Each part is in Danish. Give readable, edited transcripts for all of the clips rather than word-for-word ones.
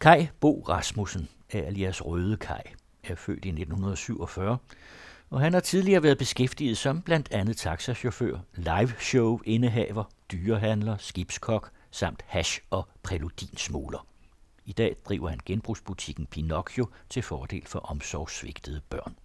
Kai Bo Rasmussen, alias Røde Kai, er født i 1947, og han har tidligere været beskæftiget som blandt andet taxachauffør, liveshow-indehaver, dyrehandler, skibskok samt hash- og præludinsmugler. I dag driver han genbrugsbutikken Pinocchio til fordel for omsorgssvigtede børn.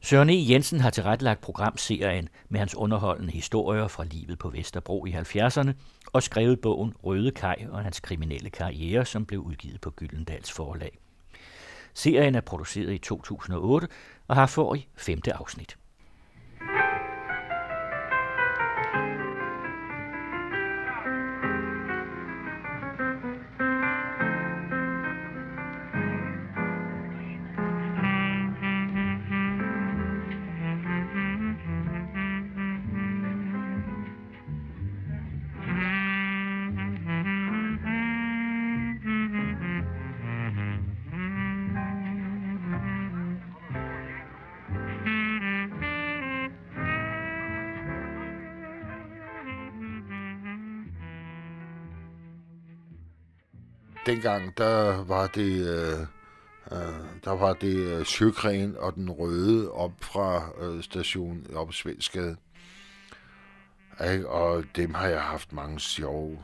Søren E. Jensen har tilrettelagt programserien med hans underholdende historier fra livet på Vesterbro i 70'erne og skrevet bogen Røde Kai og hans kriminelle karriere, som blev udgivet på Gyldendals forlag. Serien er produceret i 2008 og har for i 5. afsnit. Dengang der var det Sjøgren og den røde op fra stationen op i Svenskade. Og dem har jeg haft mange sjove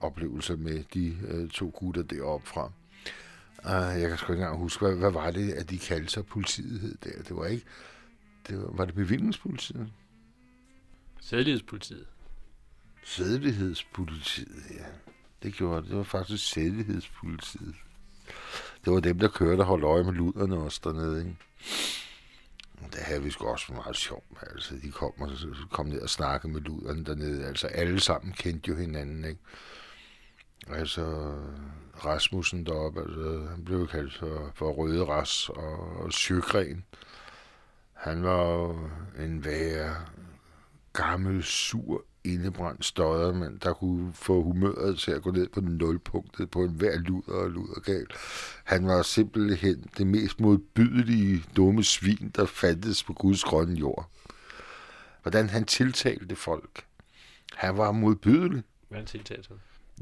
oplevelser med, de to gutter deroppe fra. Jeg kan sgu ikke engang huske, hvad var det, at de kaldte sig politiet hed der? Det var ikke... Var det bevillingspolitiet? Sædelighedspolitiet. Sædelighedspolitiet, ja. Det gjorde det. Det var faktisk Sædelighedspolitiet. Det var dem, der kørte og holdt øje med luderne også dernede, ikke? Det havde vi sgu også meget sjovt. Altså, de kom ned og snakkede med luderne dernede. Altså, alle sammen kendte jo hinanden, ikke? Altså, Rasmussen deroppe, altså, han blev kaldt for Røde Ras, og Sjøgren. Han var en værre, gammel, sur, indebrændt støder, men der kunne få humøret til at gå ned på nulpunktet på enhver luder og ludergal. Han var simpelthen det mest modbydelige, dumme svin, der fandtes på Guds grønne jord. Hvordan han tiltalte folk. Han var modbydelig. Hvad han tiltalte?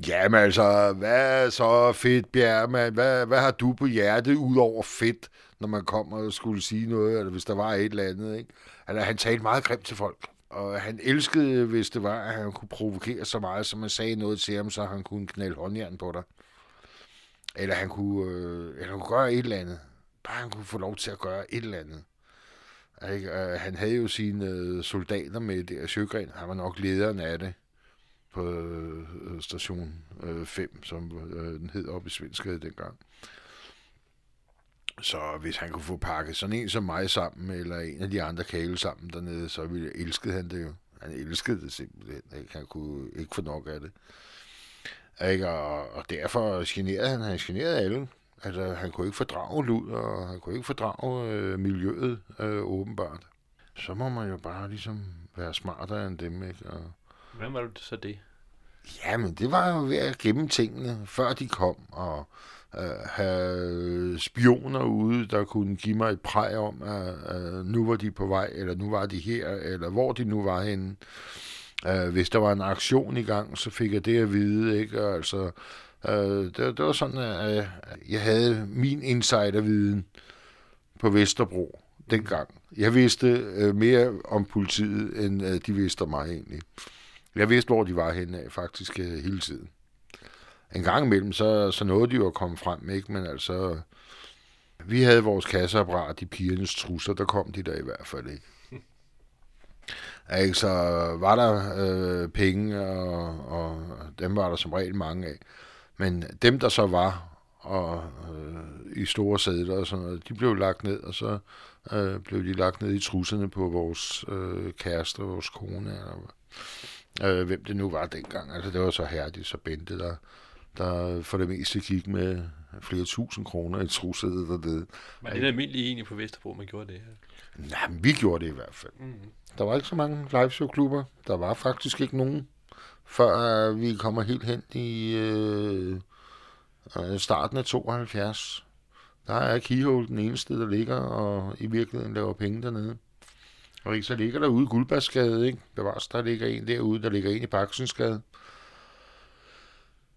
Jamen altså, hvad så fedt, Bjergman? Hvad har du på hjertet ud over fedt, når man kommer og skulle sige noget, eller hvis der var et eller andet, ikke? Altså, han talte meget grimt til folk. Og han elskede, hvis det var, at han kunne provokere så meget, som man sagde noget til ham, så han kunne knalde håndjern på dig. Eller han kunne gøre et eller andet. Bare han kunne få lov til at gøre et eller andet. Han havde jo sine soldater med der. Sjøgren, han var nok lederen af det på station 5, som den hed op i Svenskade dengang. Så hvis han kunne få pakket sådan en som mig sammen, eller en af de andre kæle sammen dernede, så ville jeg elskede han det jo. Han elskede det simpelthen. Ikke? Han kunne ikke få nok af det. Ikke? Og derfor generede han. Han generede alle. Altså, han kunne ikke fordrage lud, og han kunne ikke fordrage miljøet åbenbart. Så må man jo bare ligesom være smartere end dem. Ikke? Og... Hvordan var det så det? Jamen, det var jo ved at gemme tingene, før de kom, og have spioner ude, der kunne give mig et præg om, at nu var de på vej, eller nu var de her, eller hvor de nu var henne. Hvis der var en aktion i gang, så fik jeg det at vide, ikke? Og altså, det var sådan, at jeg havde min insiderviden på Vesterbro dengang. Jeg vidste mere om politiet, end de vidste om mig egentlig. Jeg vidste, hvor de var henne af, faktisk hele tiden. En gang imellem, så nåede de jo at komme frem, ikke? Men altså, vi havde vores kasseapparat i pigernes trusser, der kom de der i hvert fald, ikke? Altså, var der penge, og dem var der som regel mange af. Men dem, der så var og i store sædler og sådan noget, de blev lagt ned, og så blev de lagt ned i trusserne på vores kærester, vores kone, eller hvem det nu var dengang. Altså, det var så herdigt, så Bente, der for det meste gik med flere tusind kroner i trussædet dernede. Var det almindeligt egentlig på Vesterbro, man gjorde det her? Nej, men vi gjorde det i hvert fald. Mm-hmm. Der var ikke så mange liveshow-klubber. Der var faktisk ikke nogen, før vi kommer helt hen i starten af 72. Der er Keyhole den eneste, der ligger og i virkeligheden laver penge dernede. Og så ligger der ude i Guldbergsgade, ikke? Der ligger en derude, der ligger en i Baksensgade.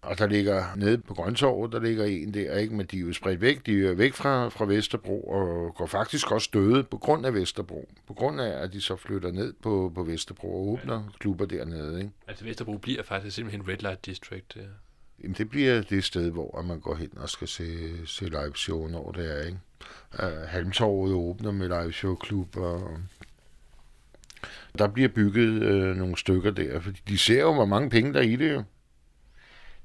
Og der ligger nede på Grøntorvet, der ligger en der, ikke? Men de er jo spredt væk. De er væk fra Vesterbro og går faktisk også døde på grund af Vesterbro. På grund af, at de så flytter ned på Vesterbro og åbner klubber dernede, ikke? Altså Vesterbro bliver faktisk simpelthen Red Light District. Ja. Jamen det bliver det sted, hvor man går hen og skal se live show, når det er, ikke? Halmtorvet åbner med live show-klubber og... Der bliver bygget nogle stykker der, fordi de ser jo, hvor mange penge der er i det jo.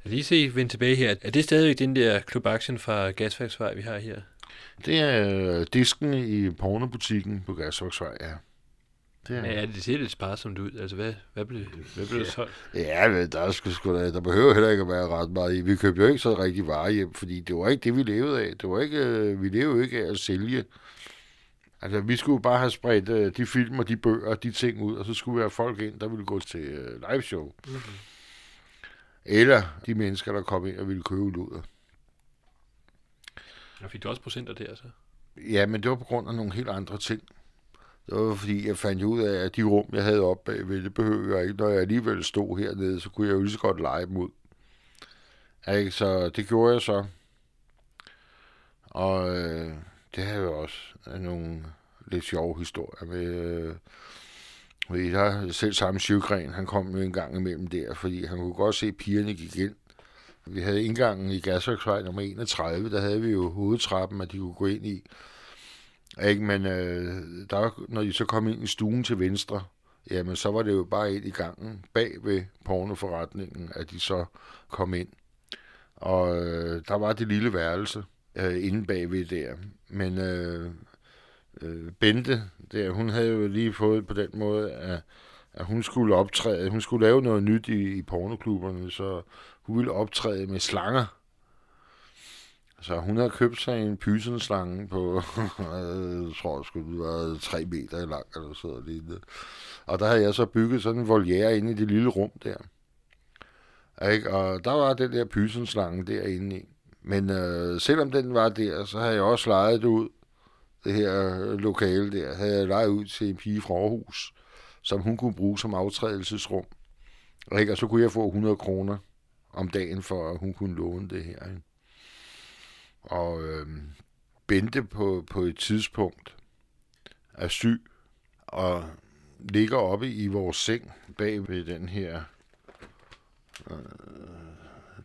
Lige se, vende tilbage her. Er det stadigvæk den der Club Action fra Gasværksvej, vi har her? Det er disken i pornobutikken på Gasværksvej, ja. Det er, ja, det ser lidt sparsomt ud. Altså, hvad blev det solgt? Ja, der behøver heller ikke at være ret meget i. Vi købte jo ikke så rigtig varer hjem, fordi det var ikke det, vi levede af. Det var ikke, vi levede ikke af at sælge. Altså, vi skulle bare have spredt de filmer, de bøger, de ting ud, og så skulle vi have folk ind, der ville gå til liveshow. Mm-hmm. Eller de mennesker, der kom ind og ville købe luder. Og fik du også procenter der, så? Ja, men det var på grund af nogle helt andre ting. Det var fordi, jeg fandt ud af, at de rum, jeg havde oppe bagved, det behøver jeg ikke. Når jeg alligevel stod hernede, så kunne jeg jo lige så godt lege dem ud. Ikke? Så det gjorde jeg så. Og det havde jo også nogle lidt sjove historier med... Selv samme Sjøgren, han kom jo en gang imellem der, fordi han kunne godt se, at pigerne gik ind. Vi havde indgangen i Gasværksvej nummer 31, der havde vi jo hovedtrappen, at de kunne gå ind i. Ikke? Men der, når de så kom ind i stuen til venstre, jamen så var det jo bare ind i gangen bag ved pornoforretningen, at de så kom ind. Og der var det lille værelse inde bagved der, men... Bente, der, hun havde jo lige fået på den måde, at hun skulle optræde, hun skulle lave noget nyt i pornoklubberne, så hun ville optræde med slanger. Så hun havde købt sig en pysenslange på, jeg tror det skulle være 3 meter lang, eller sådan lidt. Og der havde jeg så bygget sådan en voliere inde i det lille rum der. Og der var den der pysenslange derinde i. Men selvom den var der, så havde jeg også lejet det ud. Det her lokale der, havde jeg lejet ud til en pige fra Aarhus, som hun kunne bruge som aftrædelsesrum. Og så kunne jeg få 100 kroner om dagen, for at hun kunne låne det her. Og Bente på et tidspunkt er syg og ligger oppe i vores seng bag ved den her.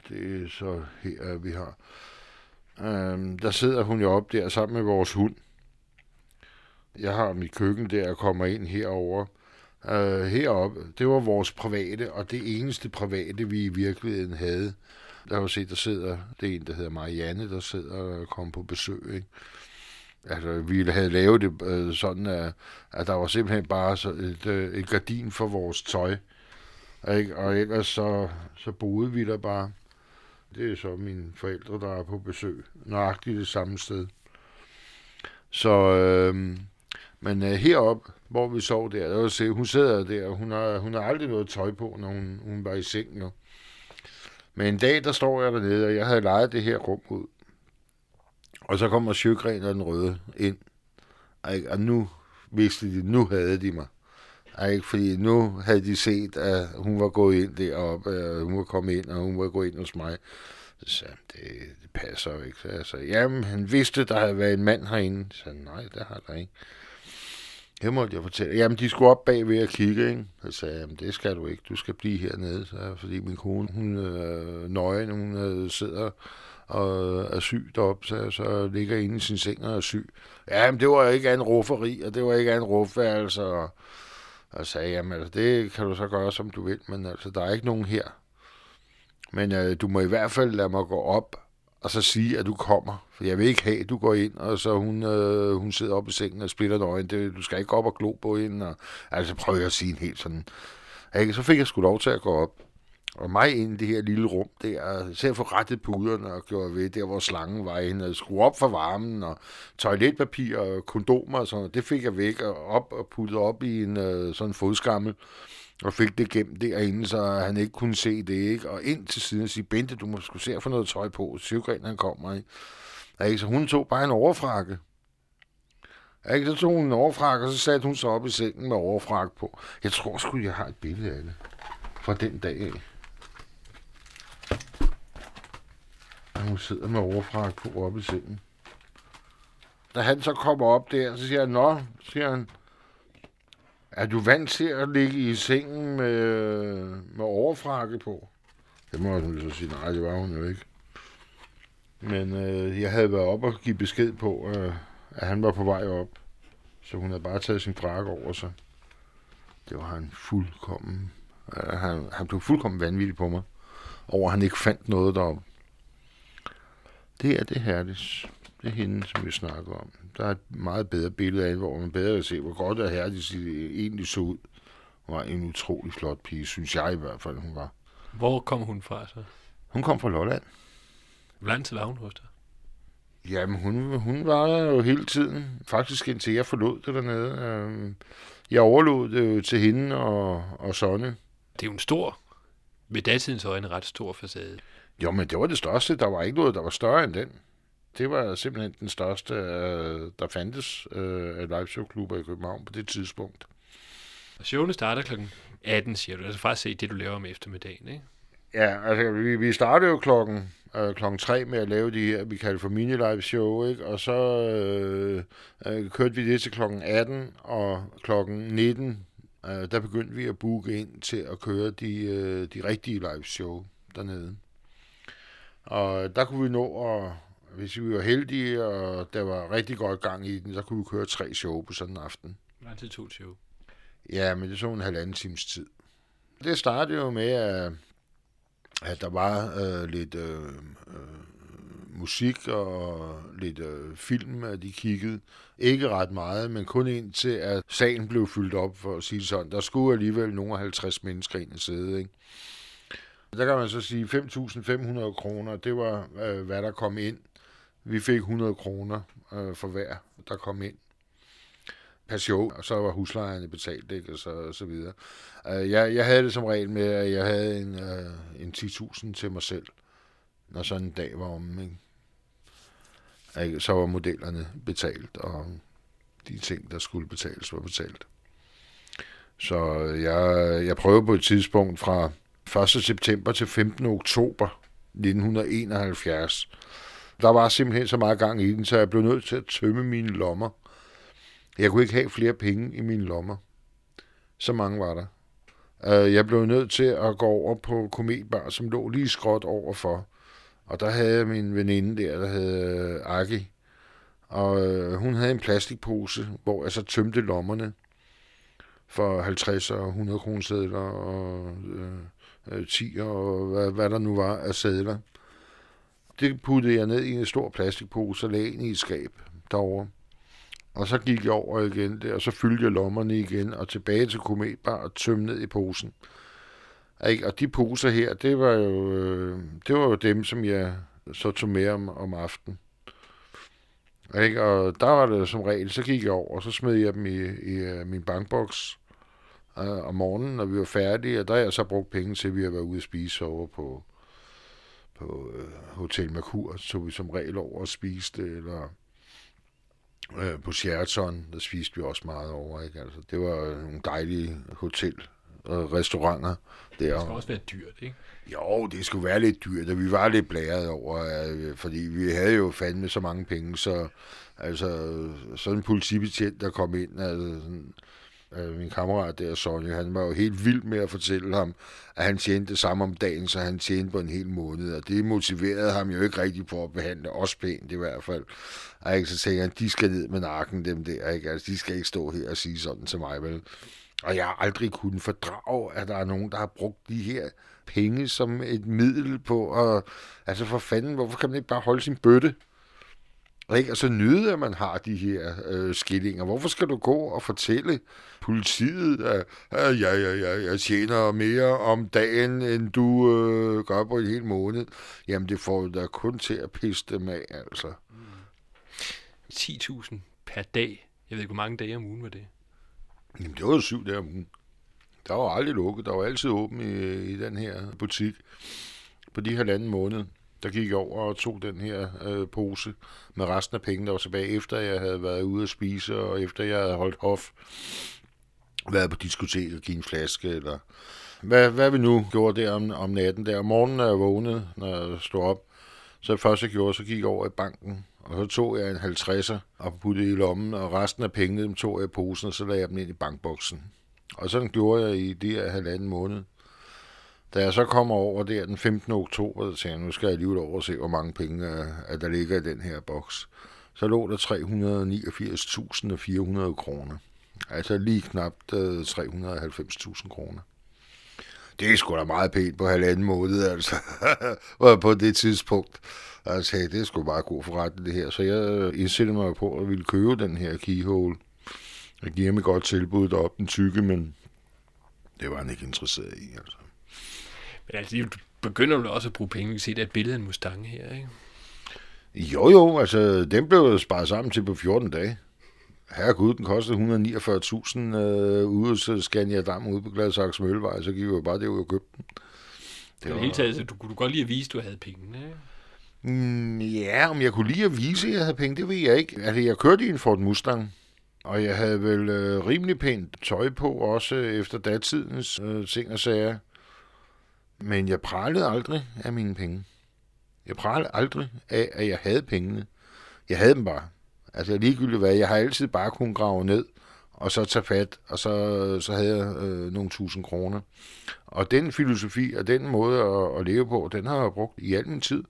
Det er så her, vi har. Der sidder hun jo oppe der sammen med vores hund. Jeg har mit køkken der og kommer ind herover. Heroppe, det var vores private, og det eneste private, vi i virkeligheden havde. Der har jo set, der sidder, det er en, der hedder Marianne, der sidder og kommer på besøg, ikke? Altså, vi havde lavet det sådan, at der var simpelthen bare så et gardin for vores tøj, ikke? Og ellers så boede vi der bare. Det er så mine forældre, der er på besøg. Nøjagtigt det samme sted. Så, men heroppe, hvor vi sov der, der se, hun sidder der, og hun har aldrig noget tøj på, når hun var i seng jo. Men en dag, der står jeg dernede, og jeg havde lejet det her rum ud. Og så kommer Sjøgren og den røde ind. Og nu vidste de, nu havde de mig. Ikke, fordi nu havde de set, at hun var gået ind deroppe, og hun var kommet ind, og hun var gået ind hos mig. Så det passer jo ikke. Så jeg sagde, jamen, han vidste, der havde været en mand herinde. Så jeg sagde, nej, det har der ikke. Det måtte jeg fortælle. Jamen, de skulle op bagved og kigge, ikke? Så jeg sagde, jamen, det skal du ikke. Du skal blive hernede. Så, fordi min kone, hun nøgen, hun sidder og er syg deroppe, så ligger inde i sin seng og er syg. Jamen, det var jo ikke en rufferi, og det var ikke en ruffærelse, og sagde, jamen altså, det kan du så gøre, som du vil, men altså, der er ikke nogen her. Men du må i hvert fald lade mig gå op, og så sige, at du kommer. For jeg vil ikke have, at du går ind, og så hun sidder oppe i sengen og splitter nøgen. Du skal ikke gå op og glo på hende. Og, altså, prøver jeg at sige en helt sådan. Ikke? Så fik jeg sgu lov til at gå op. Og mig ind i det her lille rum der, så jeg forrettede puderne og gjorde ved, der hvor slangen var inde, og skrue op for varmen, og toiletpapir og kondomer og sådan noget. Det fik jeg væk og op og puttet op i en sådan fodskammel, og fik det gemt derinde, så han ikke kunne se det, ikke? Og ind til siden og sige, Bente, du må sgu se at få noget tøj på, Sjøgren han kommer, ikke? Ja, ikke? Så hun tog bare en overfrakke. Ja, ikke? Så tog hun en overfrakke, og så satte hun sig op i sengen med overfrakke på. Jeg tror sgu, jeg har et billede af det fra den dag af. Og hun sidder med overfrak på oppe i sengen. Da han så kommer op der, så siger han, nå, siger han, er du vant til at ligge i sengen med overfrakke på? Det må hun så sige, nej, det var hun jo ikke. Men jeg havde været op og give besked på, at han var på vej op. Så hun havde bare taget sin frakke over sig. Det var han fuldkommen. Han blev fuldkommen vanvittig på mig. Over at han ikke fandt noget deroppe. Det er det Herdis. Det er hende, som vi snakker om. Der er et meget bedre billede af, hvor man bedre kan se, hvor godt det Herdis egentlig så ud. Hun var en utrolig flot pige, synes jeg i hvert fald, hun var. Hvor kom hun fra så? Hun kom fra Lolland. Hvor lang tid var hun hos dig? Jamen, hun var jo hele tiden. Faktisk indtil jeg forlod det dernede. Jeg overlod det jo til hende og Sonne. Det er jo en stor, med datidens øjne, ret stor facade. Jo, men det var det største. Der var ikke noget, der var større end den. Det var simpelthen den største, der fandtes af liveshowklubber i København på det tidspunkt. Og showene starter kl. 18, siger du. Altså faktisk se det, du laver om eftermiddagen, ikke? Ja, altså vi startede jo klokken 3 med at lave de her, vi kalder for mini-live-show, ikke? Og så kørte vi det til klokken 18, og klokken 19, der begyndte vi at booke ind til at køre de rigtige live-show dernede. Og der kunne vi nå, og hvis vi var heldige, og der var rigtig godt gang i den, så kunne vi køre 3 show på sådan en aften. Nej, til 2 show. Ja, men det så en halvanden times tid. Det startede jo med, at der var lidt musik og lidt film, at de kiggede. Ikke ret meget, men kun indtil, at salen blev fyldt op, for at sige sådan. Der skulle alligevel nogle 50 mennesker ind i sædet, ikke? Der kan man så sige, 5.500 kroner, det var, hvad der kom ind. Vi fik 100 kroner for hver, der kom ind. Passion, og så var huslejerne betalt, ikke, og så videre. Jeg havde det som regel med, at jeg havde en 10.000 til mig selv, når sådan en dag var omme, ikke? Så var modellerne betalt, og de ting, der skulle betales, var betalt. Så jeg prøvede på et tidspunkt fra 1. september til 15. oktober 1971. Der var simpelthen så meget gang i den, så jeg blev nødt til at tømme mine lommer. Jeg kunne ikke have flere penge i mine lommer. Så mange var der. Jeg blev nødt til at gå over på Komet Bar, som lå lige skråt overfor. Og der havde jeg min veninde der hed Aki. Og hun havde en plastikpose, hvor jeg så tømte lommerne for 50 og 100 kronesedler og 10 og hvad der nu var af sedler. Det puttede jeg ned i en stor plastikpose og lagde ind i et skab derovre. Og så gik jeg over igen der, og så fyldte jeg lommerne igen, og tilbage til Komet Bar og tømme ned i posen. Og de poser her, det var jo dem, som jeg så tog med om aftenen. Og der var det som regel, så gik jeg over, og så smed jeg dem i min bankboks om morgenen, når vi var færdige. Og der har jeg så brugt penge til, at vi har været ude at spise over på Hotel Mercur, så vi som regel over og spiste, eller på Sheraton, der spiste vi også meget over, ikke? Altså, det var nogle dejlige hotelrestauranter der. Det skulle også være dyrt, ikke? Jo, det skulle være lidt dyrt, og vi var lidt blæret over, fordi vi havde jo fandme så mange penge, så altså, sådan en politibetjent, der kom ind, altså, min kammerat der, Sonja, han var jo helt vild med at fortælle ham, at han tjente det samme om dagen, så han tjente på en hel måned, og det motiverede ham jo ikke rigtig på at behandle os pænt i hvert fald. Og ikke, så tænker han, de skal ned med nakken, dem der, ikke? Altså, de skal ikke stå her og sige sådan til mig, vel? Og jeg har aldrig kunnet fordrage, at der er nogen, der har brugt de her penge som et middel på, og altså for fanden, hvorfor kan man ikke bare holde sin bøtte? Og så nyde, at man har de her skillinger. Hvorfor skal du gå og fortælle politiet, at jeg tjener mere om dagen, end du gør på en hel måned? Jamen, det får du da kun til at pisse dem af, altså. 10.000 per dag. Jeg ved ikke, hvor mange dage om ugen var det? Jamen, det var 7 dage om ugen. Der var aldrig lukket. Der var altid åben i den her butik på de halvanden måned. Der gik jeg over og tog den her pose med resten af pengene, der var tilbage, efter jeg havde været ude at spise, og efter jeg havde holdt hof, været på diskotek og givet en flaske, eller hvad vi nu gjorde der om natten. Der om morgenen, når jeg vågnede, når jeg stod op, Så først jeg gjorde, så gik jeg over i banken, og så tog jeg en 50'er og puttede i lommen, og resten af pengene dem tog jeg i posen, og så lagde jeg dem ind i bankboksen. Og sådan gjorde jeg i det her halvanden måned. Da jeg så kommer over der den 15. oktober, så tænkte jeg, nu skal jeg lige over og se, hvor mange penge der ligger i den her boks. Så lå der 389.400 kroner. Altså lige knap 390.000 kroner. Det er sgu da meget pænt på halvanden måned, altså. På det tidspunkt. Altså, det er sgu bare god forretning, det her. Så jeg indstillede mig på, at jeg ville købe den her Keyhole. Jeg giver mig godt tilbud deroppe, den tykke, men det var han ikke interesseret i, altså. Men altså, du begynder jo også at bruge penge. Vi kan se, der er et billede af en Mustang her, ikke? Jo, altså, den blev sparet sammen til på 14 dage. Herregud, den kostede 149.000 ude til Scania Damm ude på Saks Møllevej, så gik jo bare det ud og købte den. Det var helt taget, så du kunne godt lide at vise, at du havde pengene, ikke? Ja, om jeg kunne lide at vise, at jeg havde penge, det ved jeg ikke. Altså, jeg kørte i en Ford Mustang, og jeg havde vel rimelig pænt tøj på, også efter datidens ting og sager. Men jeg pralede aldrig af mine penge. Jeg pralede aldrig af, at jeg havde pengene. Jeg havde dem bare. Altså ligegyldigt hvad, jeg har altid bare kunnet grave ned, og så tage fat, og så havde jeg nogle 1000 kroner. Og den filosofi og den måde at leve på, den har jeg brugt i al min tid.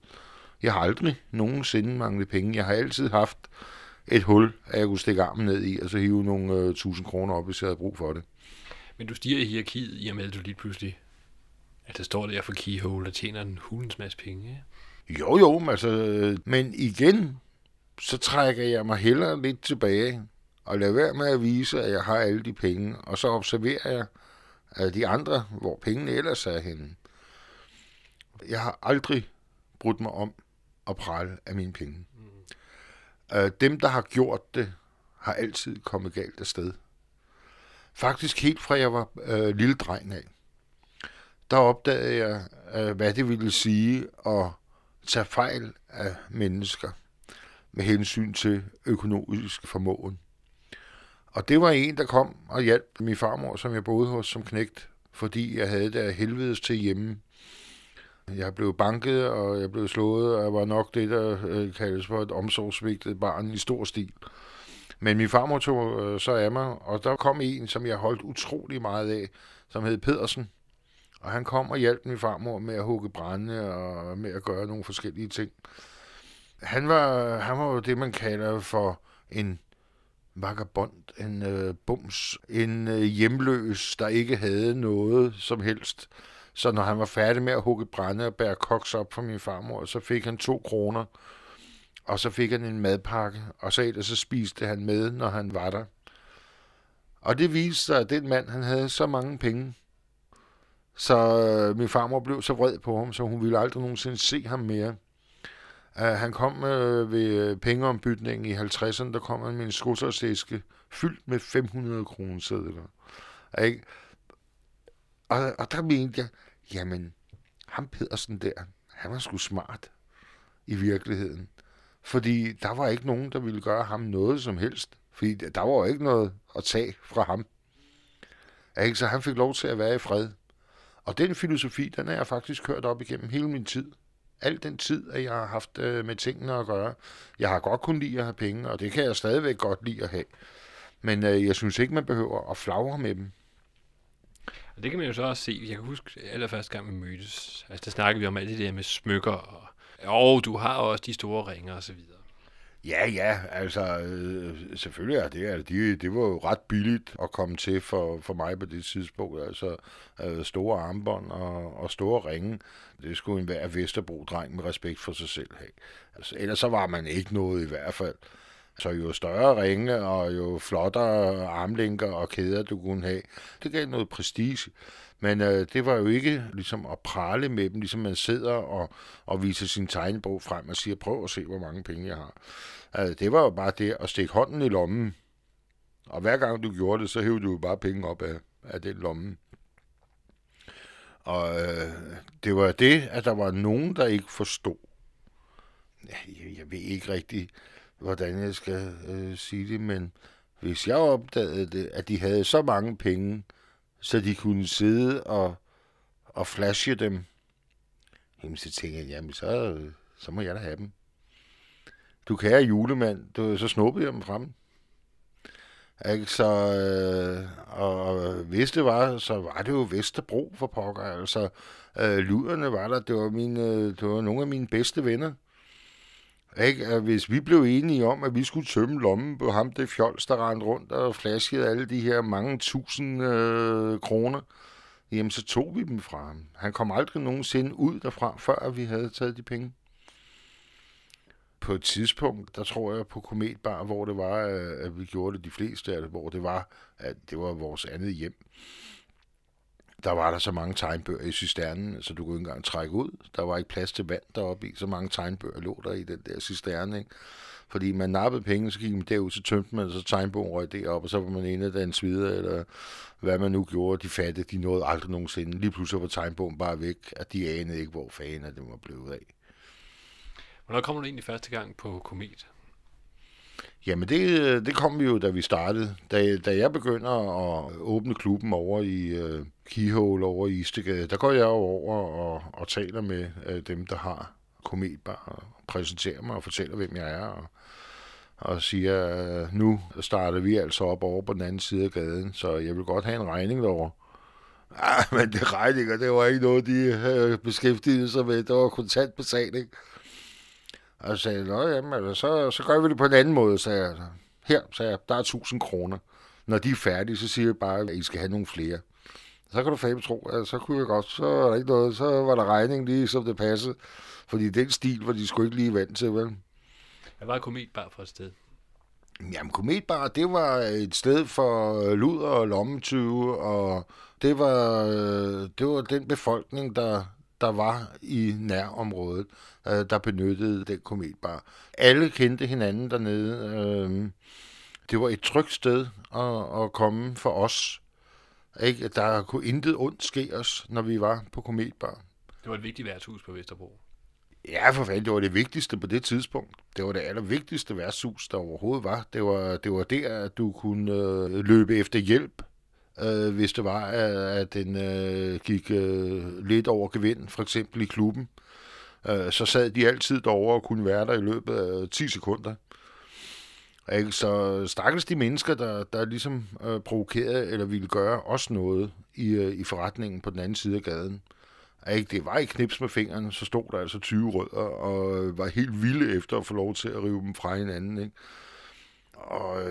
Jeg har aldrig nogensinde manglet penge. Jeg har altid haft et hul, at jeg kunne stikke armen ned i, og så hive nogle 1000 kroner op, hvis jeg havde brug for det. Men du stiger i hierarkiet, i og med at du lige pludselig, altså står der for Keyhole, der tjener en hulens masse penge. Jo, altså, men igen, så trækker jeg mig hellere lidt tilbage, og lader være med at vise, at jeg har alle de penge, og så observerer jeg at de andre, hvor pengene ellers er henne. Jeg har aldrig brudt mig om at prale af mine penge. Dem, der har gjort det, har altid kommet galt afsted. Faktisk helt fra jeg var lille dreng af, der opdagede jeg, hvad det ville sige at tage fejl af mennesker med hensyn til økonomisk formåen. Og det var en, der kom og hjalp min farmor, som jeg boede hos som knægt, fordi jeg havde det af helvedes til hjemme. Jeg blev banket, og jeg blev slået, og jeg var nok det, der kaldes for et omsorgsvigtet barn i stor stil. Men min farmor tog så af mig, og der kom en, som jeg holdt utrolig meget af, som hed Pedersen. Og han kom og hjalp min farmor med at hugge brænde og med at gøre nogle forskellige ting. Han var jo det, man kalder for en vagabond, en bums, en hjemløs, der ikke havde noget som helst. Så når han var færdig med at hugge brænde og bære koks op for min farmor, så fik han 2 kroner, og så fik han en madpakke, og så spiste han med, når han var der. Og det viste sig, at den mand, han havde så mange penge, så min farmor blev så vred på ham, så hun ville aldrig nogensinde se ham mere. Han kom ved pengeombytningen i 50'erne, der kom han med en skottersæske fyldt med 500 kronesedler. Og der mente jeg, jamen, ham Pedersen der, han var sgu smart i virkeligheden. Fordi der var ikke nogen, der ville gøre ham noget som helst. Fordi der var jo ikke noget at tage fra ham. Så han fik lov til at være i fred. Og den filosofi, den har jeg faktisk kørt op igennem hele min tid. Al den tid, at jeg har haft med tingene at gøre. Jeg har godt kunnet lide at have penge, og det kan jeg stadigvæk godt lide at have. Men jeg synes ikke, man behøver at flagre med dem. Og det kan man jo så også se. Jeg kan huske allerførste gang, vi mødtes. Altså, der snakkede vi om alt det der med smykker. Og du har også de store ringer og så videre. Ja, altså selvfølgelig er det. Altså, det var jo ret billigt at komme til for mig på det tidspunkt. Altså store armbånd og store ringe. Det skulle enhver Vesterbro-dreng med respekt for sig selv have. Altså, ellers så var man ikke noget i hvert fald. Så jo større ringe og jo flottere armlænker og kæder du kunne have, det gav noget prestige. Men det var jo ikke ligesom at prale med dem, ligesom man sidder og viser sin tegnebog frem og siger, prøv at se, hvor mange penge jeg har. Det var jo bare det at stikke hånden i lommen. Og hver gang du gjorde det, så hævde du jo bare penge op af den lomme. Og det var det, at der var nogen, der ikke forstod. Jeg ved ikke rigtig, hvordan jeg skal sige det, men hvis jeg opdagede det, at de havde så mange penge, så de kunne sidde og flashe dem. Jamen, så tænkte jeg, jamen, så så må jeg da have dem. Du kære julemand, så snuppede jeg dem frem. Altså, og hvis det var, så var det jo Vesterbro for pokker. Altså, lyderne var der, det var nogle af mine bedste venner. Ikke? Hvis vi blev enige om, at vi skulle tømme lommen på ham, det fjols, der rendte rundt og flaskede alle de her mange tusind kroner, jamen så tog vi dem fra ham. Han kom aldrig nogensinde ud derfra, før vi havde taget de penge. På et tidspunkt, der tror jeg på Komet Bar, hvor det var, at vi gjorde det de fleste af det, hvor det var, at det var vores andet hjem. Der var der så mange tegnbøger i cisternen, så du kunne ikke engang trække ud. Der var ikke plads til vand deroppe i, så mange tegnbøger lå der i den der cisterne, ikke? Fordi man nappede penge, så gik man derud, så tømte man, og så tegnbogen røg deroppe, og så var man inde, der en svider, eller hvad man nu gjorde. De fattede, de nåede aldrig nogensinde. Lige pludselig var tegnbogen bare væk, og de anede ikke, hvor fanden det var blevet af. Hvornår kom du egentlig første gang på Komet? Jamen det kom vi jo, da vi startede. Da jeg begynder at åbne klubben over i Keyhole, over i Istegade, der går jeg over og taler med dem, der har Komet Bar, og præsenterer mig og fortæller, hvem jeg er, og siger, nu starter vi altså op over på den anden side af gaden, så jeg vil godt have en regning derovre. Ah, men det regninger, det var ikke noget, de beskæftigede sig med. Det var kontantbetaling. Og så sagde jeg, jamen, altså, så gør vi det på en anden måde, sagde jeg. Her, sagde jeg, der er 1000 kroner. Når de er færdige, så siger jeg bare, at I skal have nogle flere. Så kan du fandme tro, at så kunne jeg godt, så var der ikke noget, så var der regning lige, som det passede. Fordi den stil var de sgu ikke lige vant til, vel? Hvad var Komet Bar for et sted? Jamen, Komet Bar, det var et sted for luder og lommetyve, og det var den befolkning, der var i nærområdet, der benyttede den Komet Bar. Alle kendte hinanden dernede. Det var et trygt sted at komme for os. Ikke? Der kunne intet ondt ske os, når vi var på Komet Bar. Det var et vigtigt værtshus på Vesterbro. Ja, for fanden, det var det vigtigste på det tidspunkt. Det var det allervigtigste værtshus, der overhovedet var. Det var der, at du kunne løbe efter hjælp, hvis det var, at den gik lidt over gevind, for eksempel i klubben, så sad de altid derovre og kunne være der i løbet af 10 sekunder. Ikke? Så stakkels de mennesker, der ligesom provokerede eller ville gøre også noget i forretningen på den anden side af gaden. Ikke? Det var i knips med fingrene, så stod der altså 20 rødder og var helt vilde efter at få lov til at rive dem fra hinanden. Ikke? Og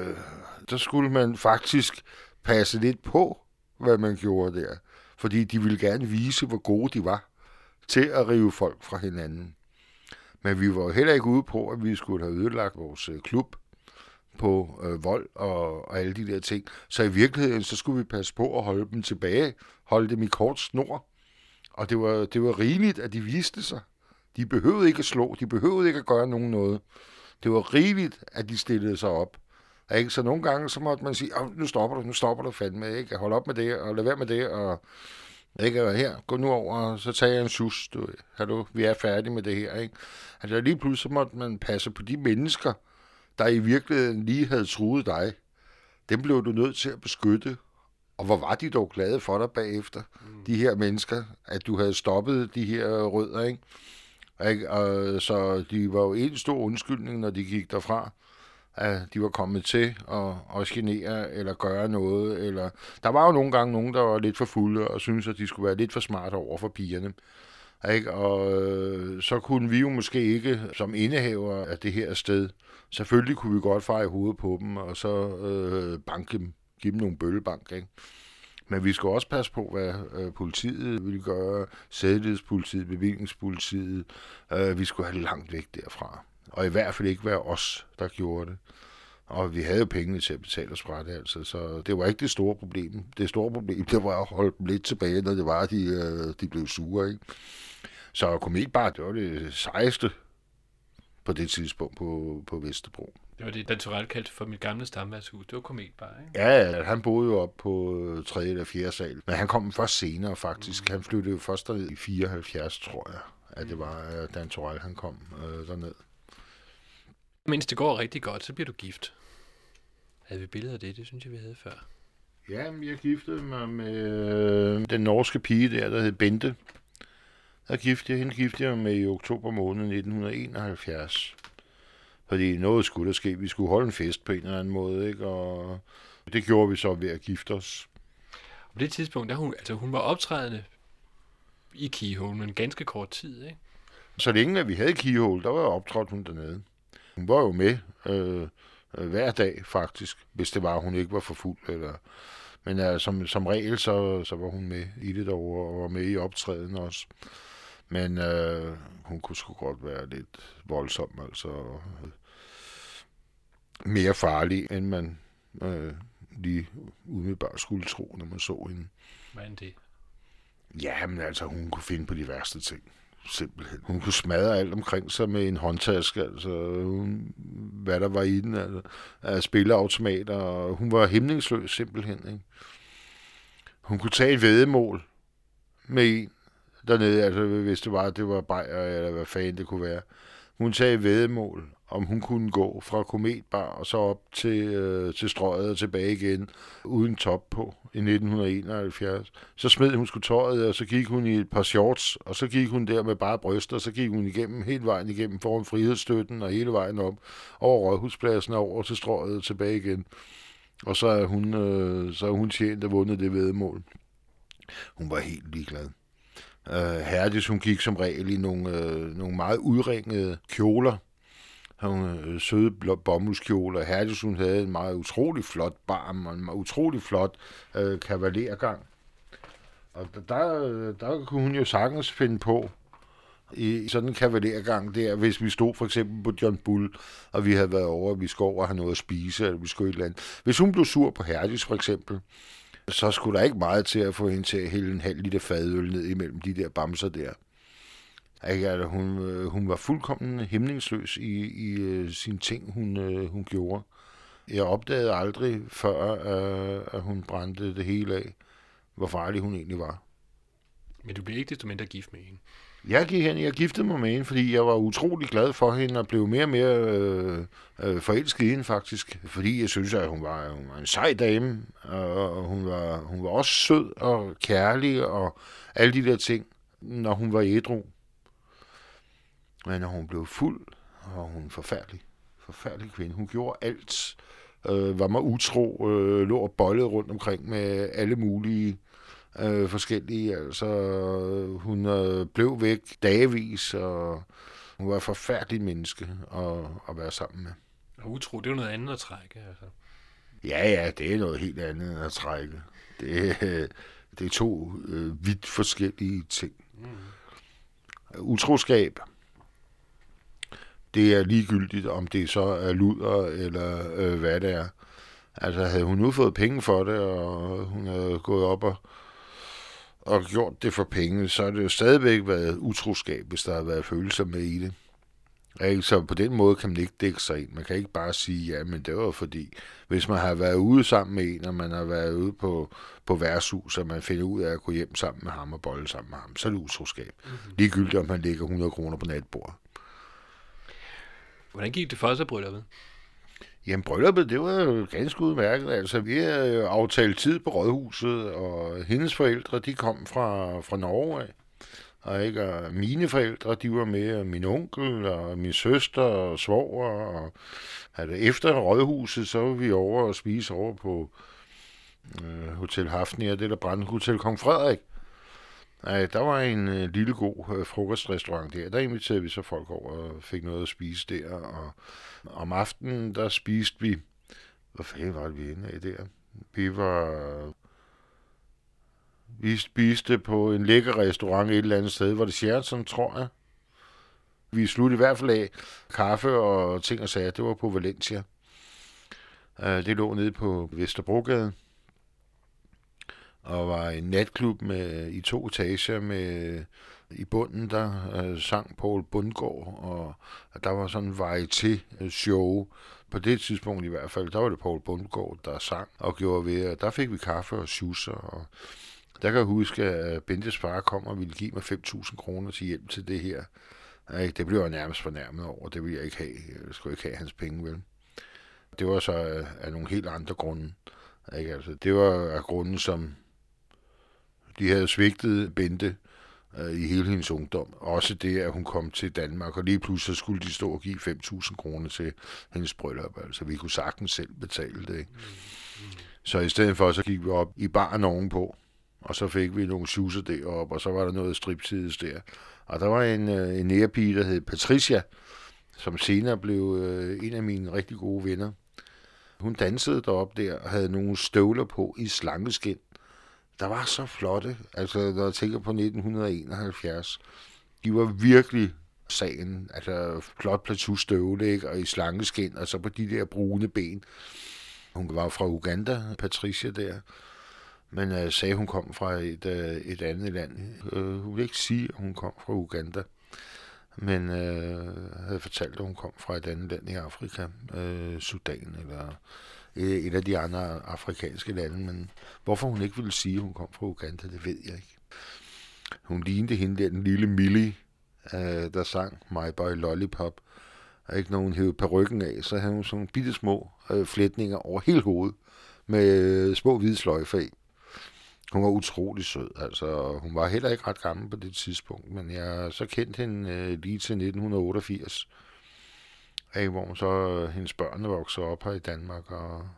der skulle man faktisk passe lidt på, hvad man gjorde der. Fordi de ville gerne vise, hvor gode de var til at rive folk fra hinanden. Men vi var heller ikke ude på, at vi skulle have ødelagt vores klub på vold og alle de der ting. Så i virkeligheden, så skulle vi passe på at holde dem tilbage, holde dem i kort snor. Og det var rigeligt, at de viste sig. De behøvede ikke at slå, de behøvede ikke at gøre nogen noget. Det var rigeligt, at de stillede sig op. Ikke? Så nogle gange, så måtte man sige, nu stopper du fandme, ikke? Hold op med det, og lad være med det, og ikke? Her, gå nu over, og så tager jeg en sus, du, vi er færdige med det her, ikke? Altså lige pludselig, så måtte man passe på de mennesker, der i virkeligheden lige havde truet dig. Dem blev du nødt til at beskytte, og hvor var de dog glade for dig bagefter, de her mennesker, at du havde stoppet de her rødder, ikke? Og så de var jo en stor undskyldning, når de gik derfra, at de var kommet til at genere eller gøre noget. Eller der var jo nogle gange nogen, der var lidt for fulde og syntes, at de skulle være lidt for smarte over for pigerne. Ikke? Og så kunne vi jo måske ikke som indehaver af det her sted. Selvfølgelig kunne vi godt feje hovedet på dem og så banke dem, give dem nogle bøllebank. Ikke? Men vi skulle også passe på, hvad politiet ville gøre. Sædelighedspolitiet, bevillingspolitiet. Vi skulle have langt væk derfra. Og i hvert fald ikke være os, der gjorde det. Og vi havde jo pengene til at betale os fra det, altså. Så det var ikke det store problem. Det store problem, det var at holde dem lidt tilbage, når det var, at de blev sure, ikke? Så Komet Bar, det var det sejeste på det tidspunkt på Vesterbro. Det var det, Dan Turèll kaldte for mit gamle stamværtshus. Det var Komet Bar, ikke? Ja, han boede jo op på 3. eller 4. sal. Men han kom først senere, faktisk. Han flyttede jo først derned i 74, tror jeg, at det var Dan Turèll, han kom derned. Mens det går rigtig godt, så bliver du gift. Havde vi billeder af det? Det synes jeg, vi havde før. Ja, jeg giftede mig med den norske pige der hed Bente Der giftede hende jeg med i oktober måned 1971. Fordi noget skulle der ske. Vi skulle holde en fest på en eller anden måde, ikke? Og det gjorde vi så ved at gifte os. På det tidspunkt, der hun, altså hun var optrædende i Keyhole, men ganske kort tid, ikke? Så længe at vi havde Keyhole, der var optrådt hun dernede. Hun var jo med hver dag faktisk, hvis det var, hun ikke var for fuld. Eller... Men som regel, så var hun med i det derovre, og var med i optræden også. Men hun kunne sgu godt være lidt voldsom, altså mere farlig, end man lige umiddelbart skulle tro, når man så hende. Hvad end det? Ja, men altså, hun kunne finde på de værste ting, simpelthen. Hun kunne smadre alt omkring sig med en håndtaske, altså hun, hvad der var i den, altså af spilleautomater, og hun var hæmningsløs, simpelthen, ikke? Hun kunne tage et væddemål med en dernede, altså hvis det var, bajer, eller hvad fanden det kunne være. Hun sagde et væddemål, om hun kunne gå fra Komet Bar og så op til Strøget og tilbage igen, uden top på, i 1971. Så smed hun sgu tøjet, og så gik hun i et par shorts, og så gik hun der med bare bryster, og så gik hun igennem, hele vejen igennem foran Frihedsstøtten, og hele vejen op over Rådhuspladsen og over til Strøget og tilbage igen. Og så er hun, tjent og vundet det væddemål. Hun var helt ligeglad. Herdis, hun gik som regel i nogle meget udringede kjoler. Hun søde bomuldskjoler. Herdis, hun havde en meget utrolig flot barm og en utrolig flot kavalergang. Og der kunne hun jo sagtens finde på i sådan en kavalergang der, hvis vi stod for eksempel på John Bull, og vi havde været over, og vi skulle over og have noget at spise, eller vi skulle et eller andet. Hvis hun blev sur på Herdis for eksempel, så skulle der ikke meget til at få hende til at hælde en halv liter fadøl ned imellem de der bamser der. Altså, hun var fuldkommen hæmningsløs i sine ting, hun gjorde. Jeg opdagede aldrig før, at hun brændte det hele af, hvor farlig hun egentlig var. Men du blev ikke desto mindre gift med hende? Jeg giftede mig med hende, fordi jeg var utrolig glad for hende og blev mere og mere forelsket i hende faktisk. Fordi jeg synes, at hun var en sej dame, og hun var også sød og kærlig og alle de der ting, når hun var ædru. Men når hun blev fuld, var hun en forfærdelig kvinde. Hun gjorde alt, var mig utro, lå og bollede rundt omkring med alle mulige forskellige. Altså, hun blev væk dagevis, og hun var et forfærdeligt menneske at være sammen med. Og utro, det er jo noget andet at trække, altså. Ja, det er noget helt andet at trække. Det er to vidt forskellige ting. Mm. Utroskab, det er ligegyldigt, om det så er luder eller hvad det er. Altså, havde hun nu fået penge for det, og hun havde gået op og gjort det for penge, så har det jo stadigvæk været utroskab, hvis der har været følelser med i det. Så på den måde kan man ikke dække sig ind. Man kan ikke bare sige, ja, men det var fordi, hvis man har været ude sammen med en, og man har været ude på værtshus, og man finder ud af at gå hjem sammen med ham og bolle sammen med ham, så er det utroskab. Mm-hmm. Ligegyldigt, om man lægger 100 kroner på natbordet. Hvordan gik det for sig, brylluppet? Jamen, brylluppet, det var jo ganske udmærket. Altså, vi havde aftalt tid på Rådhuset, og hendes forældre, de kom fra Norge af. Og ikke, og mine forældre, de var med, og min onkel, og min søster, og svoger. Og, altså, efter Rådhuset, så var vi over og spise over på Hotel Hafnir, det der brændte Hotel Kong Frederik. Der var en lille god frokostrestaurant der. Der inviterede vi så folk over og fik noget at spise der. Og om aftenen, der spiste vi... Hvor fanden var det, vi endte af der? Vi spiste på en lækker restaurant et eller andet sted. Var det Sheraton, tror jeg? Vi sluttede i hvert fald af kaffe og ting og sager. Det var på Valencia. Det lå nede på Vesterbrogade. Og var en natklub i 2 etager med i bunden, der sang Paul Bundgård, og der var sådan en varieté-show. På det tidspunkt i hvert fald, der var det Paul Bundgård, der sang og gjorde ved, og der fik vi kaffe og schusser, og der kan jeg huske, at Bente Sparre kom og ville give mig 5.000 kroner til hjælp til det her. Det blev jeg nærmest fornærmet over, det ville jeg ikke have. Jeg skulle ikke have hans penge, vel? Det var så af nogle helt andre grunde. Ikke? Altså, det var af grunden, som de havde svigtet Bente, i hele hendes ungdom. Også det, at hun kom til Danmark, og lige pludselig skulle de stå og give 5.000 kroner til hendes bryllup. Altså, vi kunne sagtens selv betale det. Ikke? Så i stedet for, så gik vi op i baren ovenpå, og så fik vi nogle shoeser deroppe, og så var der noget striptides der. Og der var en nærpige, der hed Patricia, som senere blev en af mine rigtig gode venner. Hun dansede deroppe der, og havde nogle støvler på i slangeskin. Der var så flotte, altså når jeg tænker på 1971, de var virkelig sagen, altså flot plateaustøvle, ikke? Og i slangeskin, og så på de der brune ben. Hun var fra Uganda, Patricia der, men sagde, hun kom fra et andet land. Hun ville ikke sige, at hun kom fra Uganda, men havde fortalt, at hun kom fra et andet land i Afrika, Sudan eller et af de andre afrikanske lande, men hvorfor hun ikke ville sige, at hun kom fra Uganda, det ved jeg ikke. Hun lignede hende der, den lille Millie, der sang My Boy Lollipop, og ikke nogen hævede perukken af, så havde hun sådan bitte små flætninger over hele hovedet, med små hvide sløjfer af. Hun var utrolig sød, altså hun var heller ikke ret gammel på det tidspunkt, men jeg så kendte hende lige til 1988, hvor så hendes børn voksede op her i Danmark, og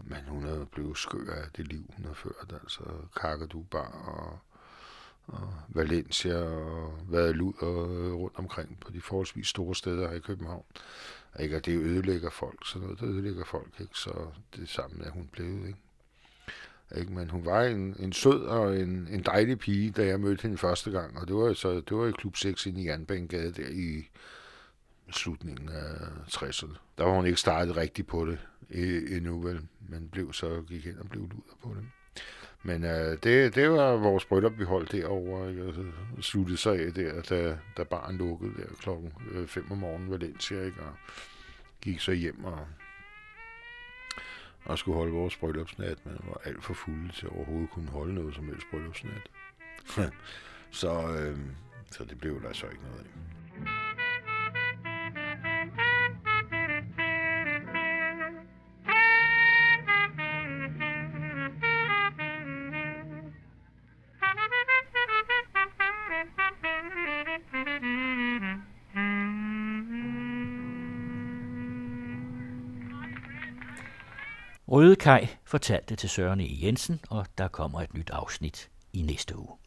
men hun er blevet skør af det liv, hun har ført, altså Kakadu Bar og Valencia, og været lud og rundt omkring på de forholdsvis store steder her i København. Ikke, og det ødelægger folk, sådan noget, det ødelægger folk, ikke? Så det samme er hun blevet, ikke? Men hun var en sød og en dejlig pige, da jeg mødte hende første gang, og det var i Klub 6 inde i Jernbanegade der i slutningen af 60'erne. Der var hun ikke startet rigtigt på det endnu, vel, men gik hen og blev luder på det. Men det var vores bryllup, vi holdt derovre, og så sluttede sig af der, da baren lukkede der klokken 5 om morgenen, Valencia, ikke? Og gik så hjem og skulle holde vores bryllupsnat, men var alt for fulde til overhovedet kunne holde noget som helst bryllupsnat. Så det blev der så ikke noget af. Røde Kai fortalte til Søren E. Jensen, og der kommer et nyt afsnit i næste uge.